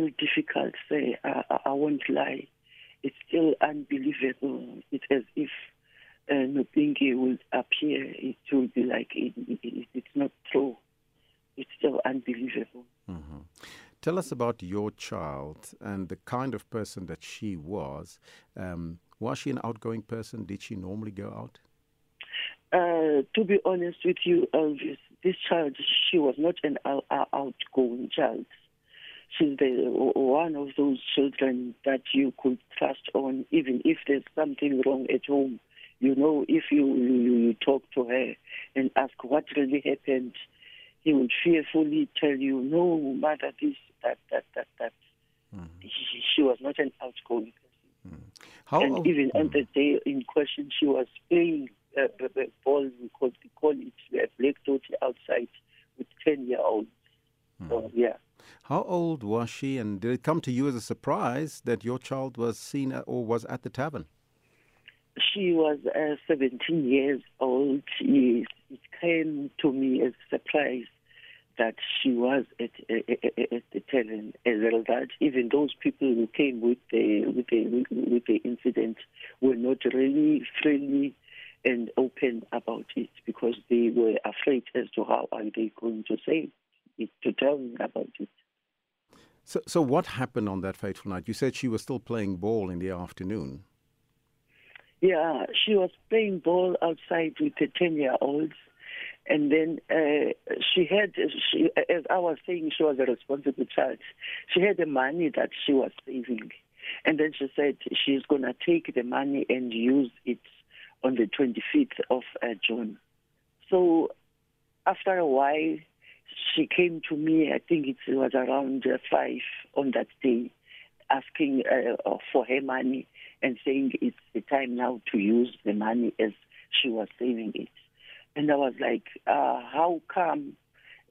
still difficult, say, I won't lie. It's still unbelievable. It's as if Nubingi will appear. It will be like it's not true. It's still unbelievable. Mm-hmm. Tell us about your child and the kind of person that she was. Was she an outgoing person? Did she normally go out? To be honest with you, Elvis, this child, she was not an outgoing child. She's one of those children that you could trust on, even if there's something wrong at home. You know, if you talk to her and ask what really happened, he would fearfully tell you, no, mother, this, that. Mm-hmm. She was not an outgoing person. Mm. Even on the day in question, she was playing ball, we call it black dotty outside with 10-year-olds. Mm. So, yeah. How old was she, and did it come to you as a surprise that your child was seen or was at the tavern? She was 17 years old. Yes, it came to me as a surprise that she was at the tavern. As a result, even those people who came with the incident were not really friendly and open about it, because they were afraid as to how are they going to say it, to tell me about it. So what happened on that fateful night? You said she was still playing ball in the afternoon. Yeah, she was playing ball outside with the 10-year-olds, and then she had, as I was saying, she was a responsible child. She had the money that she was saving, and then she said she's going to take the money and use it on the 25th of June. So after a while, she came to me, I think it was around 5 on that day, asking for her money and saying it's the time now to use the money as she was saving it. And I was like, how come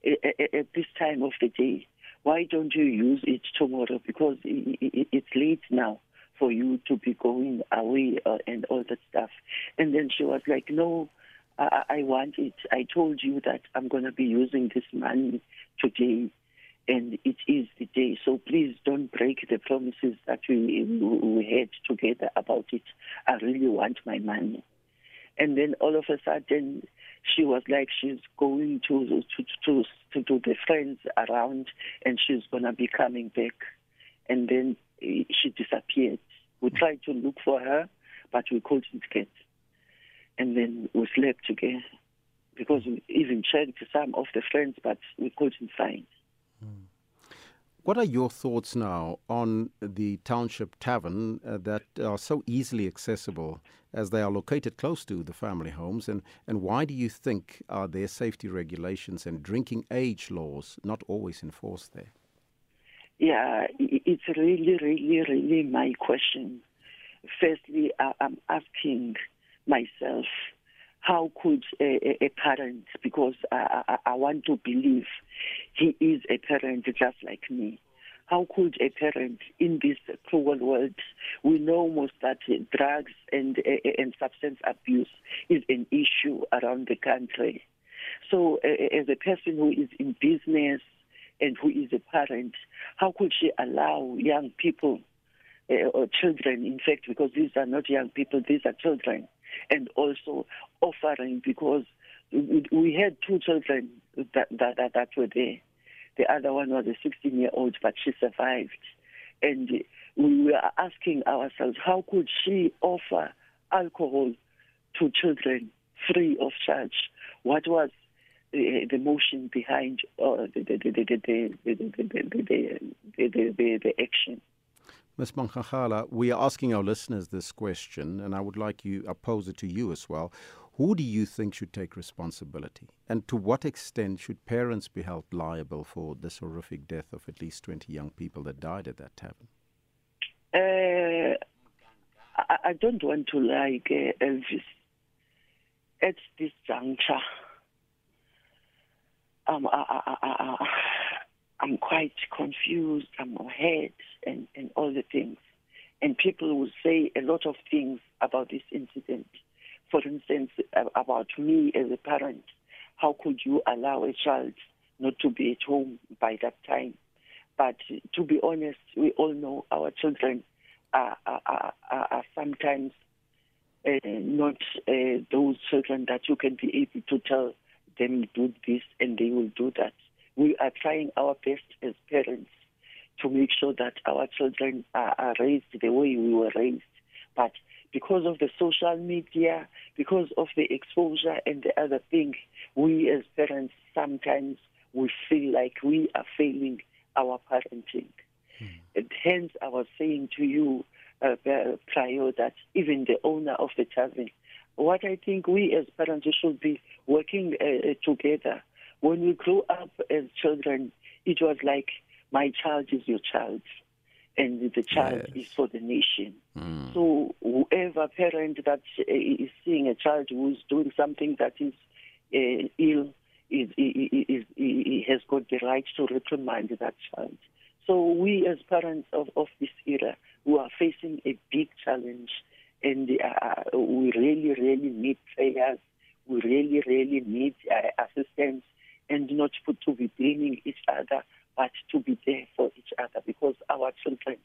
at this time of the day? Why don't you use it tomorrow? Because it's late now for you to be going away and all that stuff. And then she was like, no, I want it. I told you that I'm going to be using this money today, and it is the day, so please don't break the promises that we had together about it. I really want my money. And then all of a sudden, she was like she's going to the friends around, and she's going to be coming back. And then she disappeared. We tried to look for her, but we couldn't get. And then we slept together, because we even checked some of the friends, but we couldn't find. What are your thoughts now on the township tavern that are so easily accessible as they are located close to the family homes? And why do you think are their safety regulations and drinking age laws not always enforced there? Yeah, it's really, really, really my question. Firstly, I'm asking myself, how could a parent, because I want to believe he is a parent just like me, how could a parent in this cruel world, we know most that drugs and substance abuse is an issue around the country. So as a person who is in business and who is a parent, how could she allow young people or children, in fact, because these are not young people, these are children, and also offering, because we had two children that were there. The other one was a 16-year-old, but she survived. And we were asking ourselves, how could she offer alcohol to children free of charge? What was the motion behind the action? Ms. Mankhahala, we are asking our listeners this question, and I would like you to pose it to you as well. Who do you think should take responsibility? And to what extent should parents be held liable for this horrific death of at least 20 young people that died at that tavern? I don't want to lie, Elvis. At this juncture, I'm quite confused, I'm ahead, and all the things. And people will say a lot of things about this incident. For instance, about me as a parent, how could you allow a child not to be at home by that time? But to be honest, we all know our children are sometimes not those children that you can be able to tell them do this and they will do that. We are trying our best as parents to make sure that our children are raised the way we were raised. But because of the social media, because of the exposure and the other thing, we as parents sometimes we feel like we are failing our parenting. And hence, I was saying to you prior that even the owner of the tavern, what I think we as parents should be working together. When we grew up as children, it was like, my child is your child, and the child is for the nation. So whoever parent that is seeing a child who is doing something that is ill is has got the right to reprimand that child. So we as parents of this era, who are facing a big challenge, and we really, really need prayers. We really, really need assistance, and not to be blaming each other, but to be there for each other, because our children